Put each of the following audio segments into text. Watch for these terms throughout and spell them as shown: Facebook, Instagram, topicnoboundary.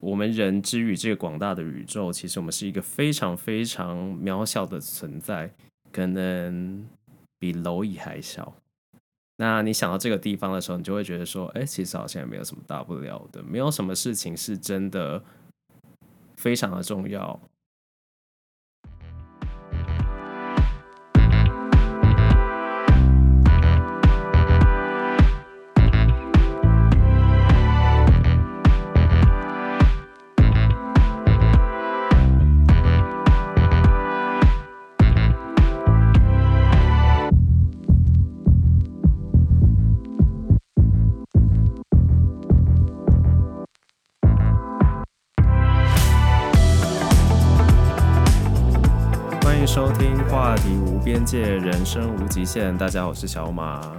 我们人之于这个广大的宇宙，其实我们是一个非常非常渺小的存在，可能比蝼蚁还小。那你想到这个地方的时候，你就会觉得说，哎，其实好像也没有什么大不了的，没有什么事情是真的非常的重要。收听话题无边界，人生无极限。大家好，我是小马。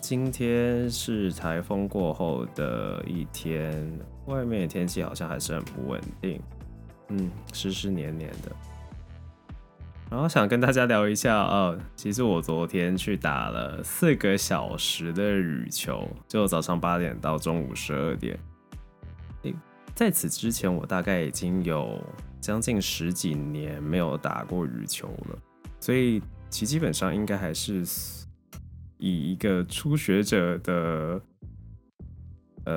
今天是台风过后的一天，外面的天气好像还是很不稳定，湿湿黏黏的。然后想跟大家聊一下其实我昨天去打了4个小时的羽球，就早上8点到中午12点。在此之前，我大概已经有将近10几年没有打过羽球了，所以其基本上应该还是以一个初学者的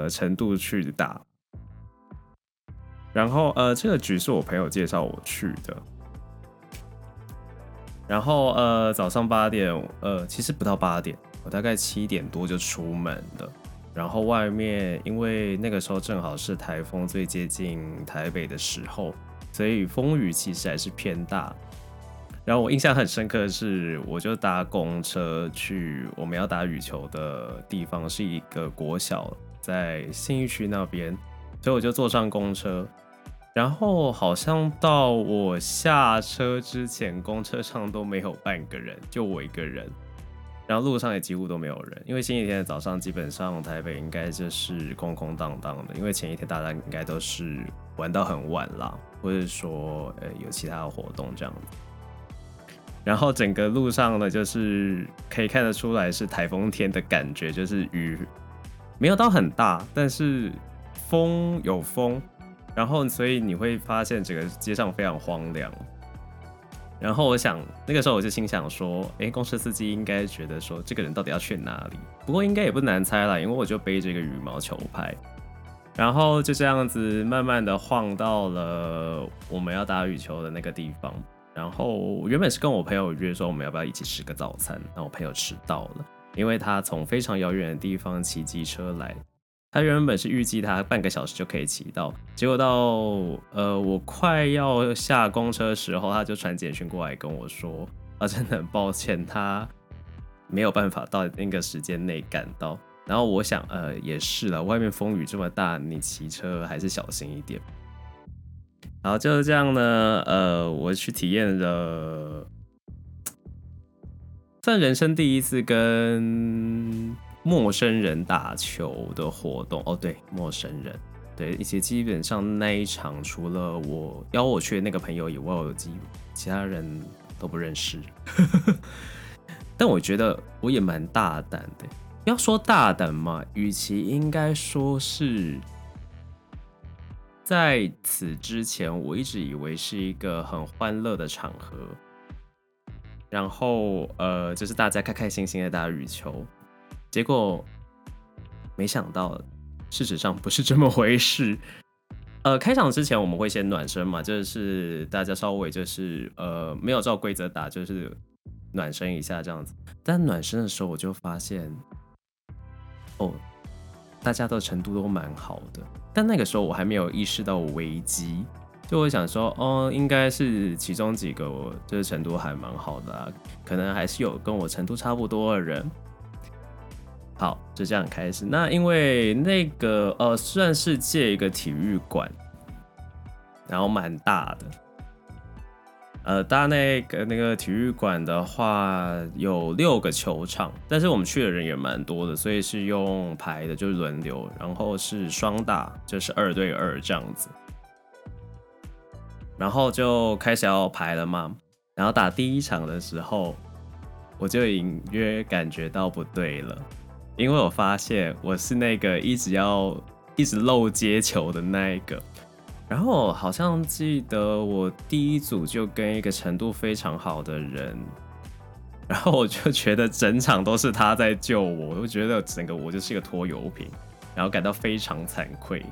程度去打。然后这个局是我朋友介绍我去的。然后早上8点，其实不到8点，我大概7点多就出门了。然后外面因为那个时候正好是台风最接近台北的时候，所以风雨其实还是偏大。然后我印象很深刻的是，我就搭公车去我们要打羽球的地方，是一个国小，在信义区那边，所以我就坐上公车。然后好像到我下车之前，公车上都没有半个人，就我一个人。然后路上也几乎都没有人，因为星期天的早上基本上台北应该就是空空荡荡的，因为前一天大家应该都是玩到很晚啦，或者说有其他的活动这样子。然后整个路上呢，就是可以看得出来是台风天的感觉，就是雨没有到很大，但是风有风，然后所以你会发现整个街上非常荒凉。然后我想，那个时候我就心想说，公车司机应该觉得说，这个人到底要去哪里？不过应该也不难猜啦，因为我就背着一个羽毛球拍，然后就这样子慢慢的晃到了我们要打羽球的那个地方。然后原本是跟我朋友约说，我们要不要一起吃个早餐？那我朋友迟到了，因为他从非常遥远的地方骑机车来。他原本是预计他半个小时就可以骑到，结果到我快要下公车的时候，他就传简讯过来跟我说，真的很抱歉，他没有办法到那个时间内赶到。然后我想也是啦，外面风雨这么大，你骑车还是小心一点。然后就这样呢，我去体验了，算人生第一次跟陌生人打球的活动。对，陌生人，对，其实基本上那一场除了我邀我去的那个朋友以外，我其他人都不认识但我觉得我也蛮大胆的，要说大胆嘛，与其应该说是在此之前我一直以为是一个很欢乐的场合，然后就是大家开开心心的打羽球，结果没想到事实上不是这么回事。开场之前我们会先暖身嘛，就是大家稍微就是没有照规则打，就是暖身一下这样子。但暖身的时候我就发现大家的程度都蛮好的，但那个时候我还没有意识到危机，就我想说应该是其中几个我就是程度还蛮好的啊，可能还是有跟我程度差不多的人。好，就这样开始。那因为那个算是借一个体育馆，然后蛮大的。搭那个体育馆的话有6个球场，但是我们去的人也蛮多的，所以是用排的，就是轮流，然后是双打，就是2对2这样子。然后就开始要排了嘛，然后打第一场的时候，我就隐约感觉到不对了。因为我发现我是那个一直要一直漏接球的那一个。然后好像记得我第一组就跟一个程度非常好的人，然后我就觉得整场都是他在救我，我就觉得整个我就是一个拖油瓶，然后感到非常惭愧。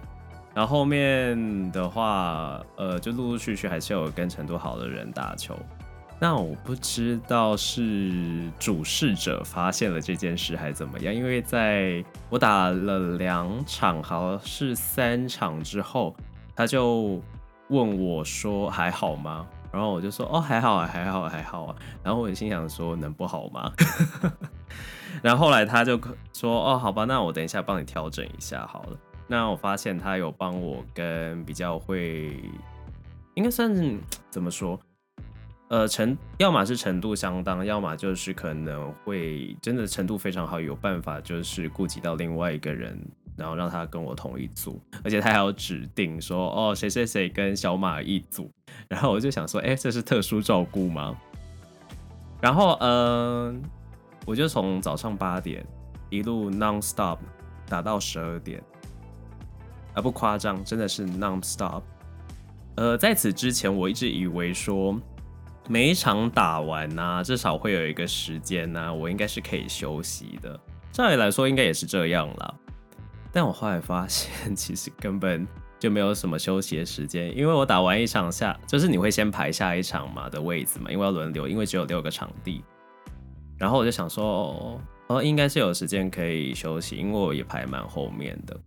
然后后面的话，就陆陆续续还是有跟程度好的人打球。那我不知道是主事者发现了这件事还怎么样，因为在我打了2场，好像是3场之后，他就问我说还好吗？然后我就说哦还好啊还好啊还好啊。然后我心想说能不好吗？然后后来他就说哦好吧，那我等一下帮你调整一下好了。那我发现他有帮我跟比较会，应该算是怎么说？要么是程度相当，要么就是可能会真的程度非常好，有办法就是顾及到另外一个人，然后让他跟我同一组，而且他还要指定说哦谁谁谁跟小马一组，然后我就想说哎这是特殊照顾吗？然后我就从早上8点一路 non-stop 打到12点，不夸张，真的是 non-stop。在此之前我一直以为说，每一场打完啊，至少会有一个时间啊，我应该是可以休息的。照理来说，应该也是这样啦。但我后来发现，其实根本就没有什么休息的时间，因为我打完一场下，就是你会先排下一场嘛的位置嘛，因为要轮流，因为只有6个场地。然后我就想说，哦，应该是有时间可以休息，因为我也排蛮后面的。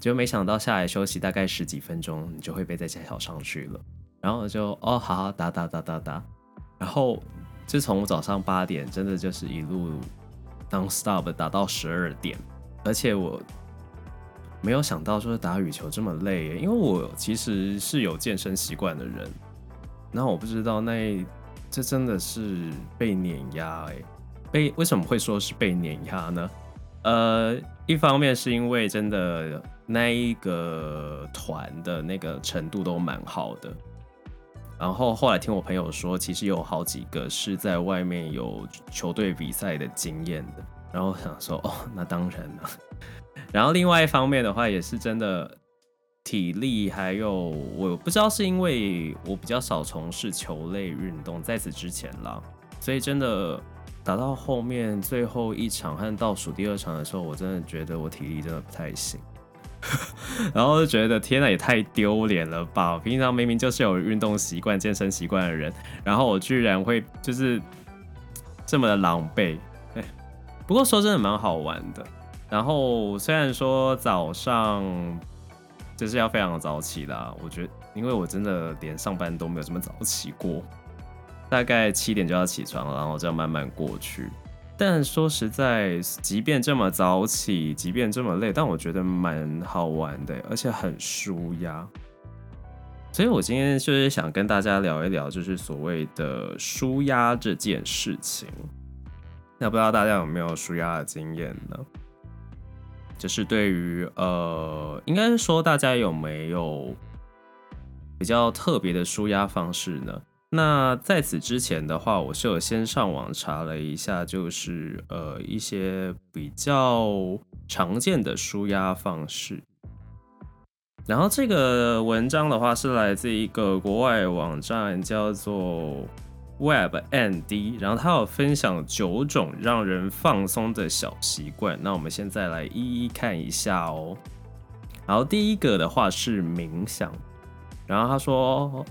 结果没想到下来休息大概10几分钟，你就会被再叫上去了。然后我就哦，好好打打打打打。然后自从早上8点，真的就是一路 non-stop 打到12点，而且我没有想到说打羽球这么累耶，因为我其实是有健身习惯的人，然后我不知道这真的是被碾压耶。为什么会说是被碾压呢？一方面是因为真的那一个团的那个程度都蛮好的。然后后来听我朋友说，其实有好几个是在外面有球队比赛的经验的。然后我想说，哦，那当然了。然后另外一方面的话，也是真的体力，还有我不知道是因为我比较少从事球类运动，在此之前啦，所以真的打到后面最后一场和倒数第2场的时候，我真的觉得我体力真的不太行。然后就觉得天哪，也太丢脸了吧！平常明明就是有运动习惯、健身习惯的人，然后我居然会就是这么的狼狈。不过说真的蛮好玩的。然后虽然说早上就是要非常早起啦，我觉得因为我真的连上班都没有这么早起过，大概7点就要起床，然后就要慢慢过去。但说实在，即便这么早起，即便这么累，但我觉得蛮好玩的，而且很舒压。所以我今天就是想跟大家聊一聊，就是所谓的舒压这件事情。那不知道大家有没有舒压的经验呢？就是对于应该说大家有没有比较特别的舒压方式呢？那在此之前的话，我是有先上网查了一下，就是一些比较常见的舒压方式。然后这个文章的话是来自一个国外网站，叫做 WebMD， 然后它有分享9种让人放松的小习惯。那我们现在来一一看一下哦。然后第一个的话是冥想。然后他说，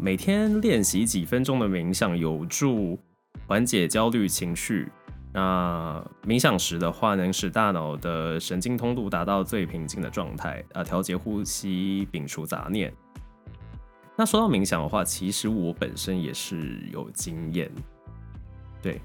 每天练习几分钟的冥想有助缓解焦虑情绪。那冥想时的话，能使大脑的神经通路达到最平静的状态，调节呼吸，摒除杂念。那说到冥想的话，其实我本身也是有经验，对，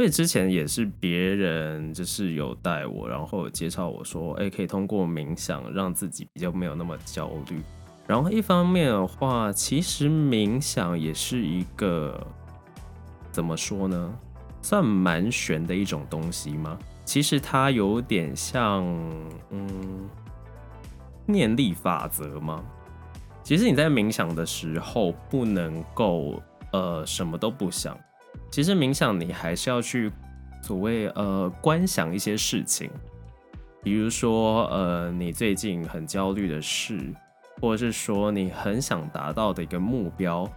因为之前也是别人就是有带我，然后有介绍我说，哎，可以通过冥想让自己比较没有那么焦虑。然后一方面的话，其实冥想也是一个怎么说呢，算蛮玄的一种东西吗？其实它有点像念力法则吗？其实你在冥想的时候不能够什么都不想。其实冥想你还是要去所谓观想一些事情，比如说你最近很焦虑的事，或者是说你很想达到的一个目标，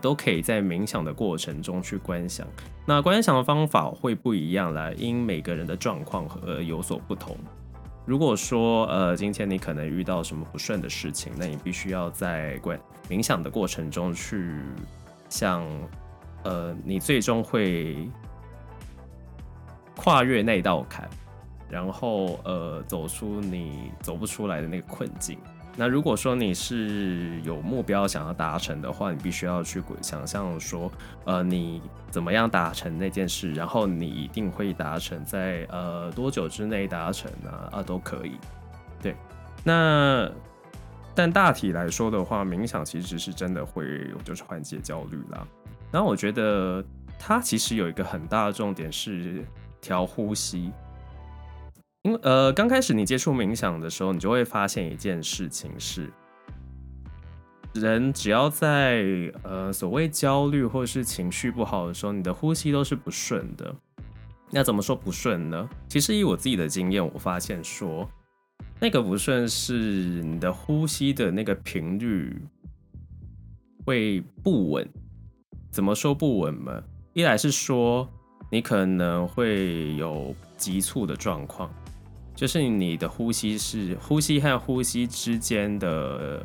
都可以在冥想的过程中去观想。那观想的方法会不一样啦，因每个人的状况有所不同。如果说今天你可能遇到什么不顺的事情，那你必须要在冥想的过程中去想，你最终会跨越那道坎，然后走出你走不出来的那个困境。那如果说你是有目标想要达成的话，你必须要去想象说，你怎么样达成那件事，然后你一定会达成，在多久之内达成啊都可以。对，那但大体来说的话，冥想其实是真的会就是缓解焦虑啦。然后我觉得它其实有一个很大的重点是调呼吸。因为刚开始你接触冥想的时候，你就会发现一件事情是，人只要在所谓焦虑或是情绪不好的时候，你的呼吸都是不顺的。那怎么说不顺呢？其实以我自己的经验，我发现说，那个不顺是你的呼吸的那个频率会不稳。怎么说不稳呢？一来是说你可能会有急促的状况。就是你的呼吸是呼吸和呼吸之间的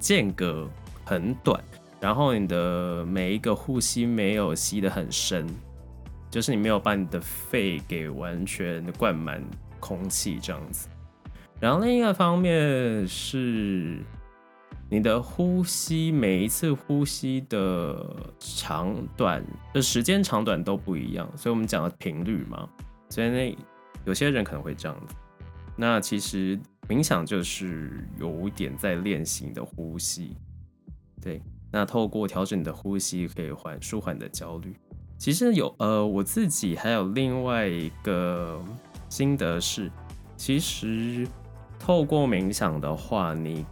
间隔很短，然后你的每一个呼吸没有吸得很深，就是你没有把你的肺给完全灌满空气这样子。然后另一个方面是你的呼吸，每一次呼吸的长短，就时间长短都不一样，所以我们讲的频率嘛，所以有些人可能会这样子。那其实冥想就是有一点在练习你的呼吸，对。那透过调整你的呼吸，可以舒缓你的焦虑。其实我自己还有另外一个心得是，其实透过冥想的话，你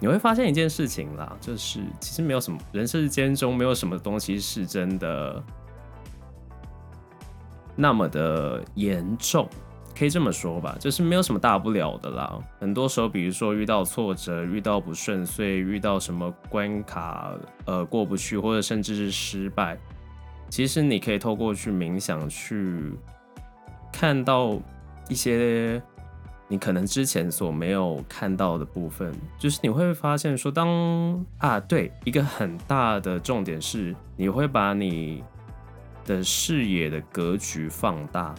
会发现一件事情啦，就是其实没有什么人世间中没有什么东西是真的那么的严重，可以这么说吧，就是没有什么大不了的啦。很多时候，比如说遇到挫折、遇到不顺遂、遇到什么关卡过不去，或者甚至是失败，其实你可以透过去冥想去看到一些你可能之前所没有看到的部分。就是你会发现说，对，一个很大的重点是你会把你的视野的格局放大，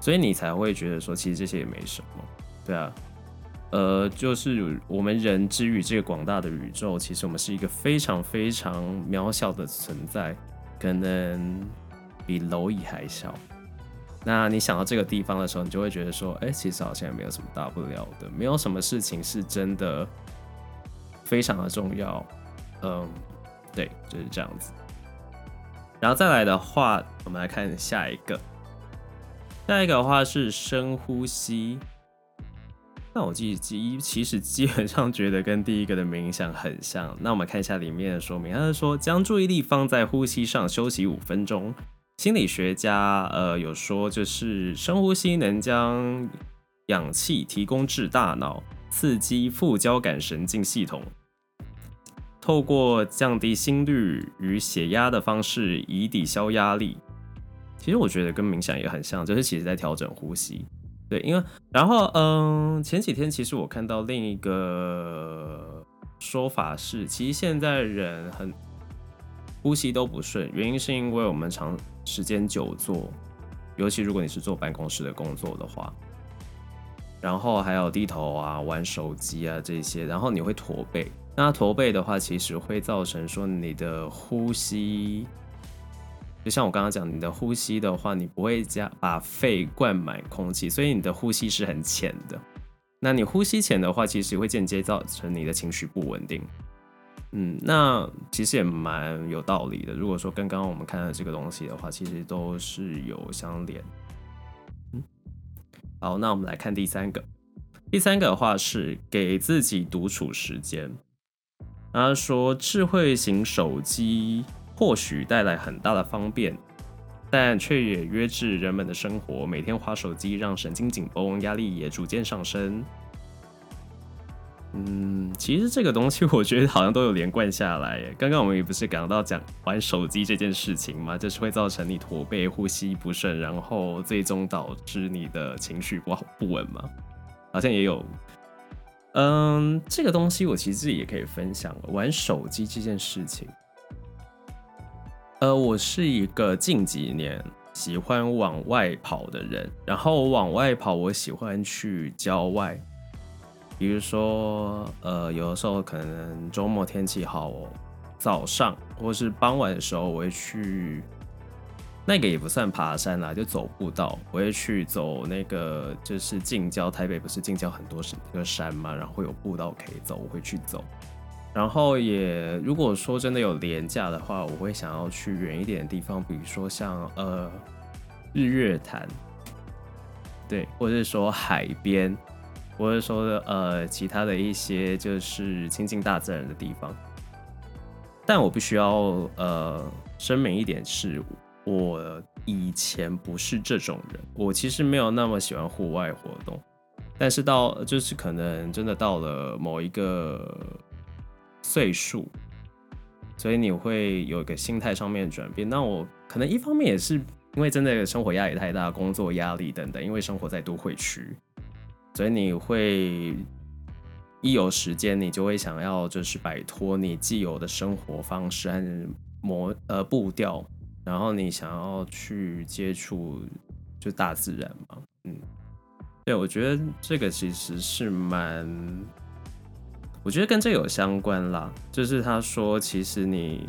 所以你才会觉得说，其实这些也没什么，对啊。就是我们人之于这个广大的宇宙，其实我们是一个非常非常渺小的存在，可能比蝼蚁还小。那你想到这个地方的时候，你就会觉得说，其实好像也没有什么大不了的，没有什么事情是真的非常的重要。对，就是这样子。然后再来的话，我们来看下一个。下一个的话是深呼吸。那我其实基本上觉得跟第一个的冥想很像。那我们看一下里面的说明，他说将注意力放在呼吸上，休息5分钟。心理学家有说，就是深呼吸能将氧气提供至大脑，刺激副交感神经系统。透过降低心率与血压的方式，以抵消压力。其实我觉得跟冥想也很像，就是其实在调整呼吸。对，因为然后前几天其实我看到另一个说法是，其实现在人很呼吸都不顺，原因是因为我们长时间久坐，尤其如果你是做办公室的工作的话，然后还有低头啊、玩手机啊这些，然后你会驼背。那驼背的话，其实会造成说你的呼吸，就像我刚刚讲，你的呼吸的话，你不会把肺灌满空气，所以你的呼吸是很浅的。那你呼吸浅的话，其实会间接造成你的情绪不稳定。那其实也蛮有道理的。如果说跟刚刚我们看的这个东西的话，其实都是有相连。好，那我们来看第三个。第三个的话是给自己独处时间。他说，智慧型手机或许带来很大的方便，但却也约制人们的生活，每天滑手机让神经紧绷，压力也逐渐上升。其实这个东西我觉得好像都有连贯下来耶。刚刚我们也不是讲到玩手机这件事情嘛，就是会造成你驼背、呼吸不顺，然后最终导致你的情绪不稳嘛，好像也有。这个东西我其实自己也可以分享玩手机这件事情。我是一个近几年喜欢往外跑的人，然后我往外跑，我喜欢去郊外。比如说，有的时候可能周末天气好，早上或是傍晚的时候，我会去，那个也不算爬山啦，就走步道。我会去走那个，就是近郊，台北不是近郊很多个山嘛，然后有步道可以走，我会去走。然后也，如果说真的有连假的话，我会想要去远一点的地方，比如说像日月潭，对，或者是说海边。我是说其他的一些就是亲近大自然的地方，但我必须要声明一点是，我以前不是这种人，我其实没有那么喜欢户外活动，但是到就是可能真的到了某一个岁数，所以你会有一个心态上面的转变。那我可能一方面也是因为真的生活压力太大，工作压力等等，因为生活在都会区。所以你会一有时间，你就会想要就是摆脱你既有的生活方式和步调，然后你想要去接触就大自然嘛，对，我觉得这个其实是我觉得跟这有相关啦，就是他说其实你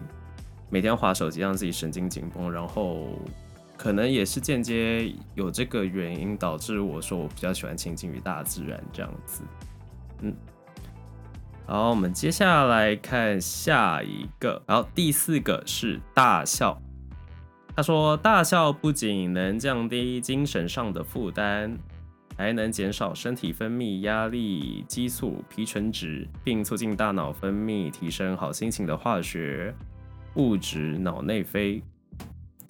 每天滑手机让自己神经紧绷，然后。可能也是间接有这个原因导致我说我比较喜欢亲近于大自然这样子，好，我们接下来看下一个，然后第四个是大笑。他说大笑不仅能降低精神上的负担，还能减少身体分泌压力激素皮层值，并促进大脑分泌提升好心情的化学物质脑内啡。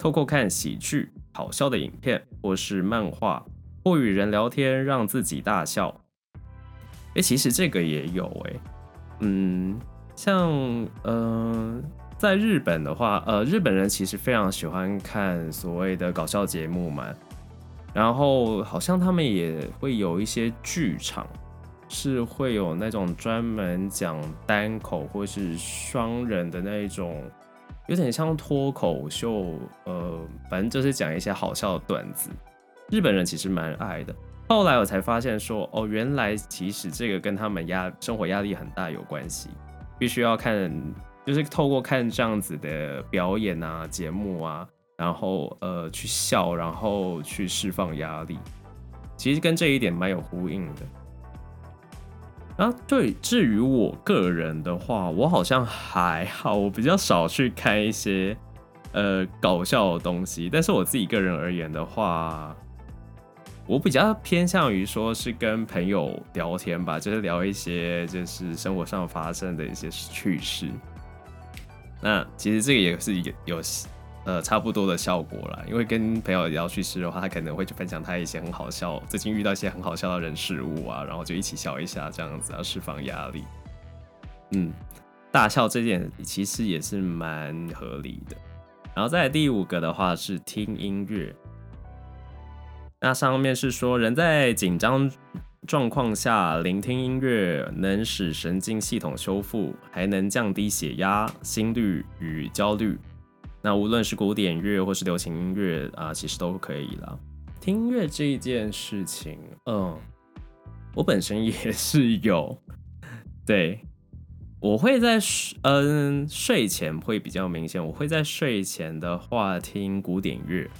透过看喜剧、好笑的影片或是漫画，或与人聊天，让自己大笑。其实这个也有像在日本的话，日本人其实非常喜欢看所谓的搞笑节目嘛，然后好像他们也会有一些剧场，是会有那种专门讲单口或是双人的那一种。有点像脱口秀，反正就是讲一些好笑的段子。日本人其实蛮爱的。后来我才发现说，哦，原来其实这个跟他们生活压力很大有关系，必须要看，就是透过看这样子的表演啊、节目啊，然后去笑，然后去释放压力。其实跟这一点蛮有呼应的。对，至于我个人的话，我好像还好，我比较少去看一些搞笑的东西。但是我自己个人而言的话，我比较偏向于说是跟朋友聊天吧，就是聊一些就是生活上发生的一些趣事。那其实这个也是有差不多的效果啦，因为跟朋友聊趣事的话，他可能会去分享他一些很好笑，最近遇到一些很好笑的人事物啊，然后就一起笑一下这样子啊，释放压力。大笑这点其实也是蛮合理的。然后再来第五个的话是听音乐，那上面是说人在紧张状况下聆听音乐能使神经系统修复，还能降低血压、心率与焦虑。那无论是古典乐或是流行音乐啊，其实都可以啦。听音乐这一件事情，我本身也是有，对，我会在睡前会比较明显，我会在睡前的话听古典乐，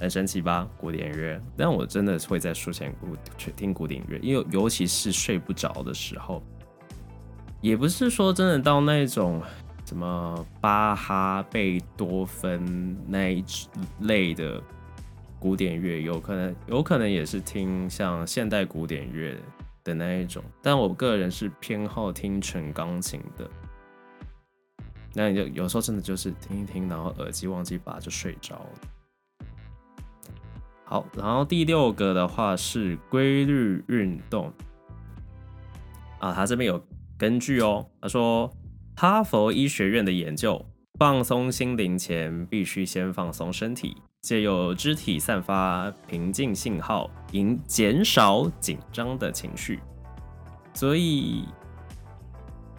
很神奇吧？古典乐，但我真的会在睡前听古典乐，因为尤其是睡不着的时候，也不是说真的到那种。什么巴哈、贝多芬那一类的古典乐，有可能也是听像现代古典乐的那一种，但我个人是偏好听纯钢琴的。那你就有时候真的就是听一听，然后耳机忘记拔就睡着了。好，然后第六个的话是规律运动啊，他这边有根据哦，他说哈佛医学院的研究，放松心灵前必须先放松身体，藉由肢体散发平静信号，以减少紧张的情绪。所以，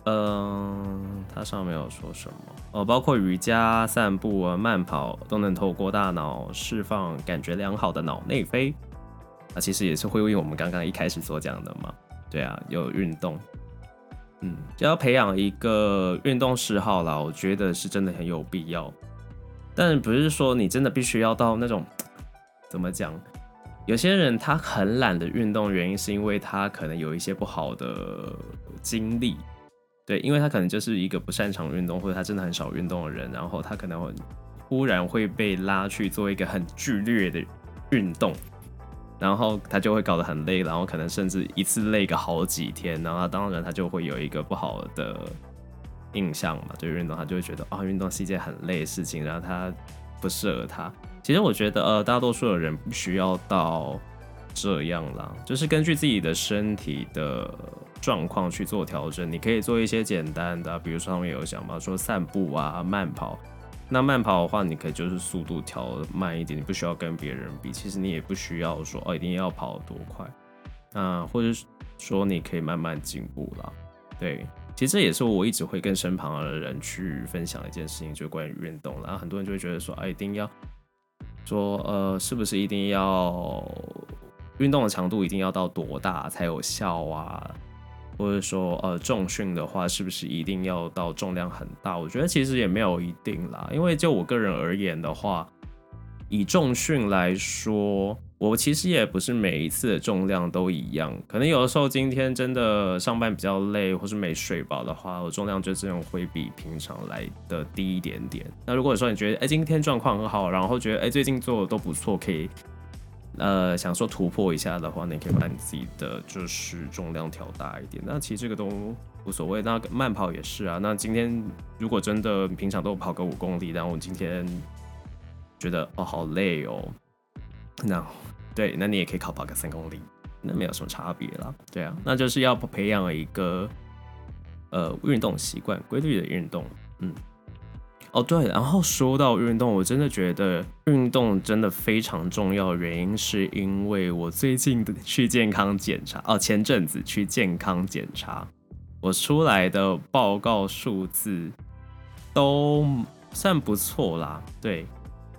他上面有说什么？包括瑜伽、散步、慢跑，都能透过大脑释放感觉良好的脑内啡。那其实也是呼应我们刚刚一开始所讲的嘛。对啊，有运动，就要培养一个运动嗜好啦。我觉得是真的很有必要，但不是说你真的必须要到那种怎么讲？有些人他很懒得运动，原因是因为他可能有一些不好的经历。对，因为他可能就是一个不擅长运动，或者他真的很少运动的人，然后他可能会忽然会被拉去做一个很剧烈的运动，然后他就会搞得很累，然后可能甚至一次累个好几天，然后他当然他就会有一个不好的印象嘛，对运动他就会觉得啊，运动是一件很累的事情，然后他不适合他。其实我觉得大多数的人不需要到这样啦，就是根据自己的身体的状况去做调整。你可以做一些简单的，比如说他们有想法说散步啊、慢跑。那慢跑的话，你可以就是速度调慢一点，你不需要跟别人比。其实你也不需要说一定要跑多快，或者说你可以慢慢进步啦。对，其实这也是我一直会跟身旁的人去分享的一件事情，就关于运动啦。很多人就会觉得说，一定要说是不是一定要运动的强度一定要到多大才有效啊？或者说重训的话是不是一定要到重量很大？我觉得其实也没有一定啦，因为就我个人而言的话，以重训来说，我其实也不是每一次的重量都一样，可能有的时候今天真的上班比较累，或是没睡饱的话，我重量就这种会比平常来的低一点点。那如果说你觉得今天状况很好，然后觉得最近做的都不错，可以想说突破一下的话，你可以把你自己的就是重量调大一点。那其实这个都无所谓。那慢跑也是啊。那今天如果真的平常都跑个5公里，然后我今天觉得好累哦，那对，那你也可以跑个3公里，那没有什么差别啦。对啊，那就是要培养一个运动习惯，规律的运动。对，然后说到运动，我真的觉得运动真的非常重要。原因是因为我最近去健康检查，前阵子去健康检查，我出来的报告数字都算不错啦。对，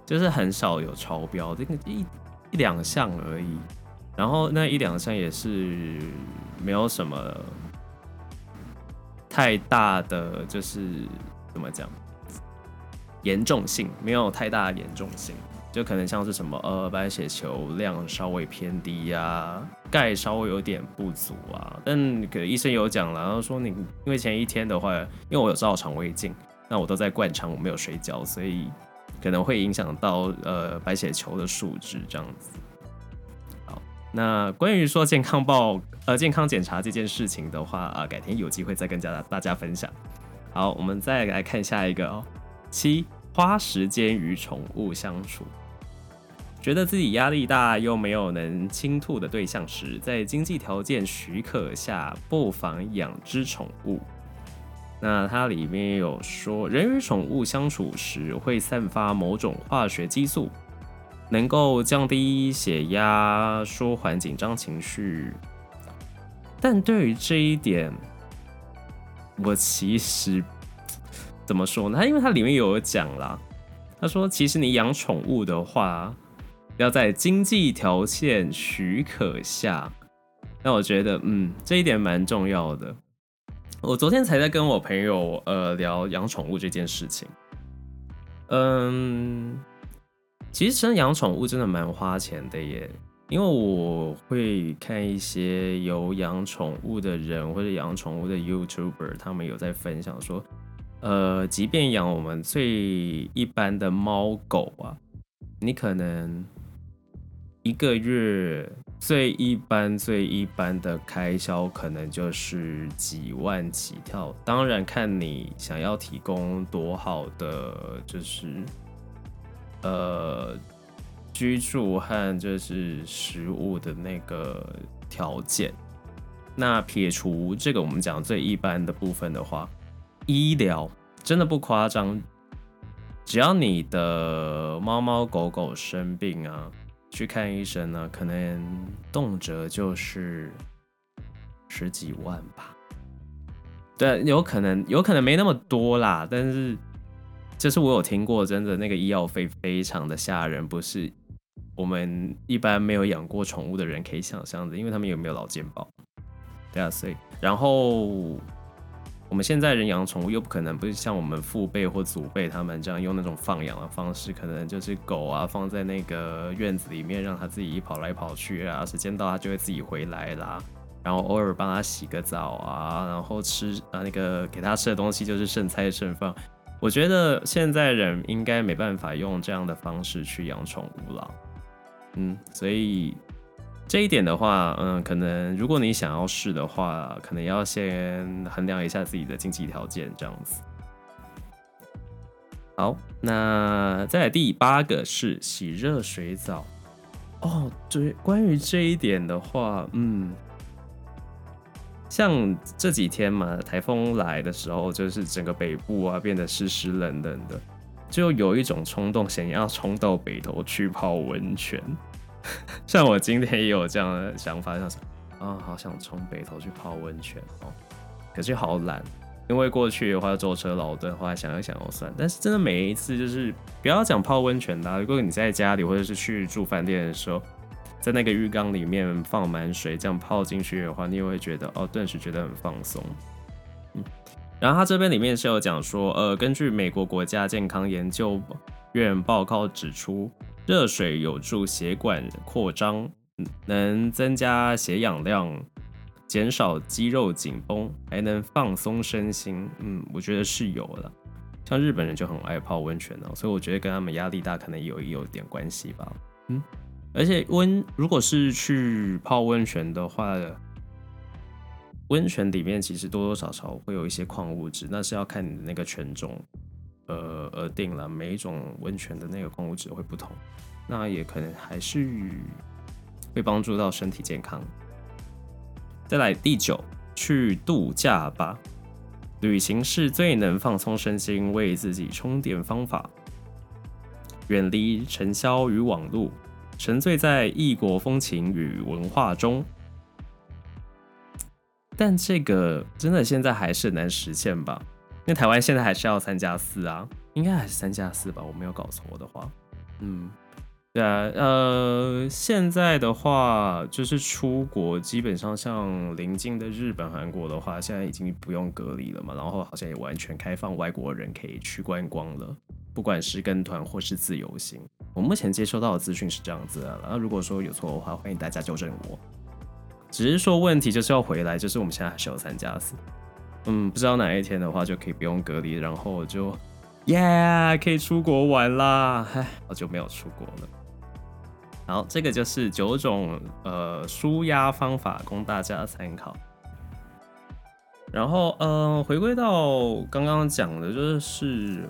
就是很少有超标，这个一两项而已。然后那一两项也是没有什么太大的，就是怎么讲？严重性没有太大的严重性，就可能像是什么白血球量稍微偏低啊，钙稍微有点不足啊，但可能医生有讲了，然后说你因为前一天的话，因为我有照肠胃镜，那我都在灌肠，我没有睡觉，所以可能会影响到白血球的数值这样子。好，那关于说健康检查这件事情的话改天有机会再跟大家分享。好，我们再来看下一个哦。7. 花时间与宠物相处。觉得自己压力大又没有能倾吐的对象时，在经济条件许可下，不妨养只宠物。那它里面有说，人与宠物相处时会散发某种化学激素，能够降低血压，舒缓紧张情绪。但对于这一点，我其实怎么说呢？因为它里面有讲啦，他说其实你养宠物的话，要在经济条件许可下。那我觉得，这一点蛮重要的。我昨天才在跟我朋友聊养宠物这件事情。其实养宠物真的蛮花钱的耶，因为我会看一些有养宠物的人或者养宠物的 YouTuber， 他们有在分享说。即便养我们最一般的猫狗啊，你可能一个月最一般的开销可能就是几万起跳，当然看你想要提供多好的就是居住和就是食物的那个条件。那撇除这个我们讲最一般的部分的话，医疗真的不夸张，只要你的猫猫狗狗生病啊，去看医生呢，可能动辄就是10几万吧。对，有可能没那么多啦，但是就是我有听过，真的那个医药费非常的吓人，不是我们一般没有养过宠物的人可以想象的，因为他们有没有劳健保？对啊，所以然后我们现在人养宠物又不可能不是像我们父辈或祖辈他们这样用那种放养的方式，可能就是狗啊放在那个院子里面让它自己跑来跑去啊，时间到它就会自己回来啦，然后偶尔帮它洗个澡啊，然后吃啊那个给它吃的东西就是剩菜剩饭。我觉得现在人应该没办法用这样的方式去养宠物啦，所以这一点的话，可能如果你想要试的话，可能要先衡量一下自己的经济条件这样子。好，那再来第8个是洗热水澡。哦，关于这一点的话，像这几天嘛，台风来的时候，就是整个北部啊变得湿湿冷冷的，就有一种冲动，想要冲到北投去泡温泉。像我今天也有这样的想法，想说啊，好想冲北投去泡温泉哦，可是好懒，因为过去的话舟车劳顿，后来想一想就算。但是真的每一次就是不要讲泡温泉啦，如果你在家里或者是去住饭店的时候，在那个浴缸里面放满水，这样泡进去的话，你也会觉得哦，顿时觉得很放松。然后他这边里面是有讲说，根据美国国家健康研究院报告指出，热水有助血管扩张，能增加血氧量，减少肌肉紧绷，还能放松身心。我觉得是有了。像日本人就很爱泡温泉哦，所以我觉得跟他们压力大可能有点关系吧。而且如果是去泡温泉的话，温泉里面其实多多少少会有一些矿物质，那是要看你的那个泉种。而定了，每一种温泉的那个矿物质会不同，那也可能还是会帮助到身体健康。再来第9，去度假吧，旅行是最能放松身心、为自己充电方法。远离尘嚣与网路，沉醉在异国风情与文化中。但这个真的现在还是很难实现吧？因为台湾现在还是要3+4啊，应该还是3+4吧，我没有搞错的话。对啊，现在的话就是出国，基本上像邻近的日本、韩国的话，现在已经不用隔离了嘛，然后好像也完全开放外国人可以去观光了，不管是跟团或是自由行。我目前接收到的资讯是这样子啊，然后如果说有错的话，欢迎大家纠正我。只是说问题就是要回来，就是我们现在还是有3+4。不知道哪一天的话就可以不用隔离，然后就可以出国玩啦。好久没有出国了。好，这个就是9种舒压方法供大家参考。然后回归到刚刚讲的，就是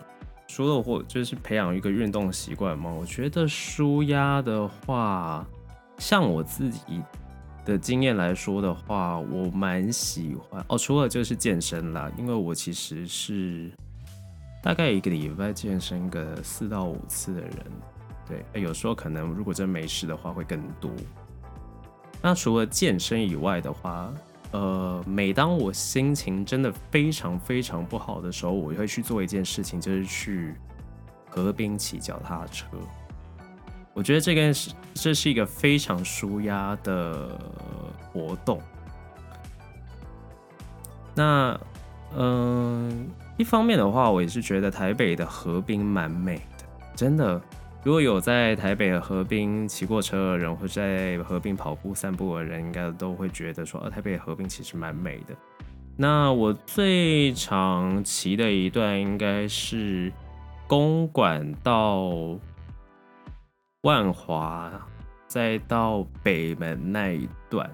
除了或就是培养一个运动习惯嘛，我觉得舒压的话，像我自己的经验来说的话，我蛮喜欢哦，除了就是健身啦，因为我其实是大概1个礼拜健身个4到5次的人，对，有时候可能如果真没事的话会更多。那除了健身以外的话，每当我心情真的非常非常不好的时候，我会去做一件事情，就是去河滨骑脚踏车。我觉得这是一个非常舒压的活动。那一方面的话，我也是觉得台北的河滨蛮美的，真的。如果有在台北的河滨骑过车的人，或在河滨跑步散步的人，应该都会觉得说，台北的河滨其实蛮美的。那我最常骑的一段应该是公馆到万华，再到北门那一段。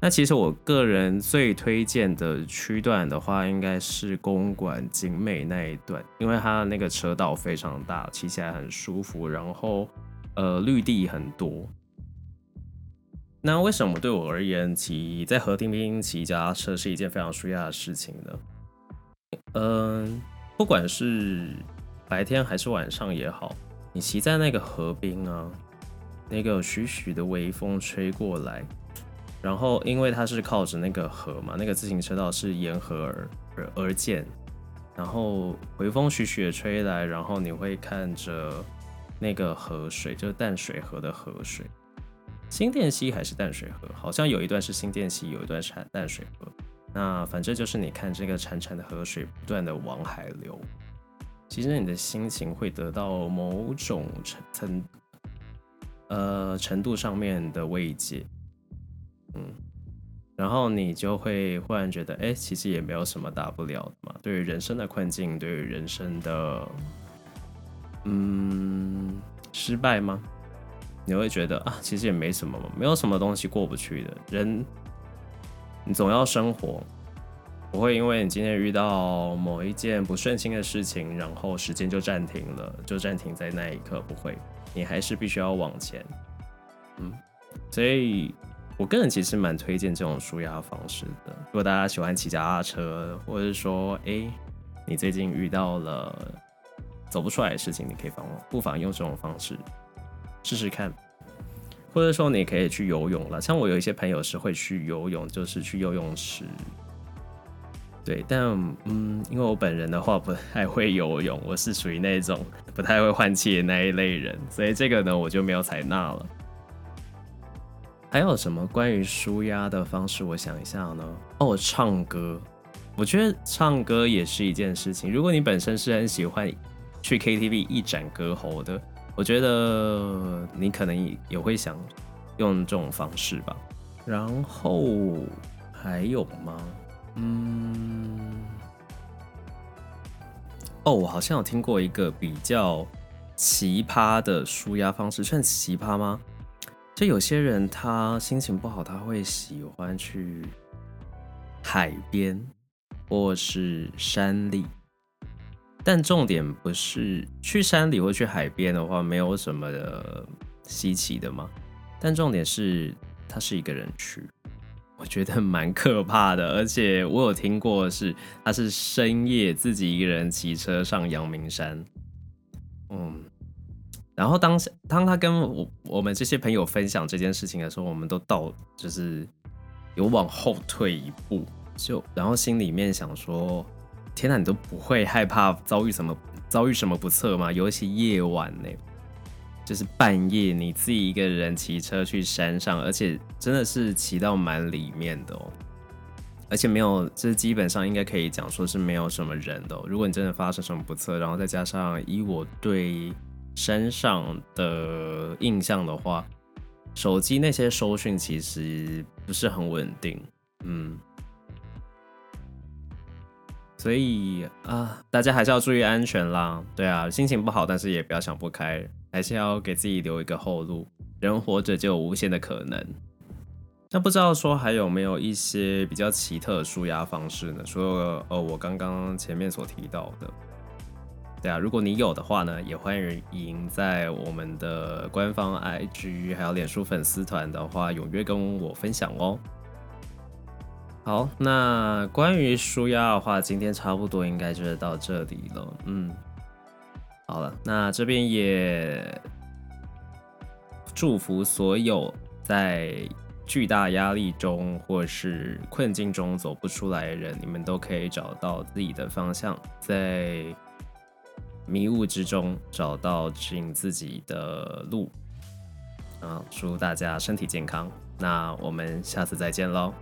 那其实我个人最推荐的区段的话，应该是公馆景美那一段，因为它那个车道非常大，骑起来很舒服。然后绿地很多。那为什么对我而言，骑在河堤边骑脚踏车是一件非常舒压的事情呢？不管是白天还是晚上也好，你骑在那个河边啊，那个徐徐的微风吹过来，然后因为它是靠着那个河嘛，那个自行车道是沿河而建，然后微风徐徐的吹来，然后你会看着那个河水，就是淡水河的河水。新店溪还是淡水河，好像有一段是新店溪，有一段是淡水河。那反正就是你看这个潺潺的河水不断的往海流，其实你的心情会得到某种程度上面的慰藉，然后你就会忽然觉得，哎，其实也没有什么大不了的嘛。对于人生的困境，对于人生的失败吗？你会觉得啊，其实也没什么嘛，没有什么东西过不去的。人，你总要生活，不会因为你今天遇到某一件不顺心的事情，然后时间就暂停了，就暂停在那一刻，不会，你还是必须要往前。所以我个人其实蛮推荐这种舒压方式的。如果大家喜欢骑脚踏车，或者是说，你最近遇到了走不出来的事情，你可以不妨用这种方式试试看，或者说你可以去游泳啦。像我有一些朋友是会去游泳，就是去游泳池。对，但因为我本人的话不太会游泳，我是属于那种不太会换气的那一类人，所以这个呢我就没有采纳了。还有什么关于舒压的方式？我想一下呢。唱歌，我觉得唱歌也是一件事情。如果你本身是很喜欢去 KTV 一展歌喉的，我觉得你可能也会想用这种方式吧。然后还有吗？我好像有听过一个比较奇葩的舒压方式，算奇葩吗？就有些人他心情不好，他会喜欢去海边或是山里。但重点不是去山里或去海边的话没有什么稀奇的嘛，但重点是他是一个人去，我觉得蛮可怕的。而且我有听过是他是深夜自己一个人骑车上阳明山，然后当他跟我们这些朋友分享这件事情的时候，我们都到就是有往后退一步，就然后心里面想说，天哪，你都不会害怕遭遇什么不测吗？尤其夜晚呢，就是半夜你自己一个人骑车去山上，而且真的是骑到蛮里面的哦，而且没有，这基本上应该可以讲说是没有什么人的哦。如果你真的发生什么不测，然后再加上以我对山上的印象的话，手机那些收讯其实不是很稳定，所以大家还是要注意安全啦。对啊，心情不好，但是也不要想不开，还是要给自己留一个后路。人活着就有无限的可能。那不知道说还有没有一些比较奇特的舒压方式呢？除了我刚刚前面所提到的，对啊，如果你有的话呢，也欢迎在我们的官方 IG 还有脸书粉丝团的话，踊跃跟我分享哦。好，那关于舒压的话，今天差不多应该就是到这里了。好了，那这边也祝福所有在巨大压力中或是困境中走不出来的人，你们都可以找到自己的方向，在迷雾之中找到指引自己的路。好，祝大家身体健康，那我们下次再见咯。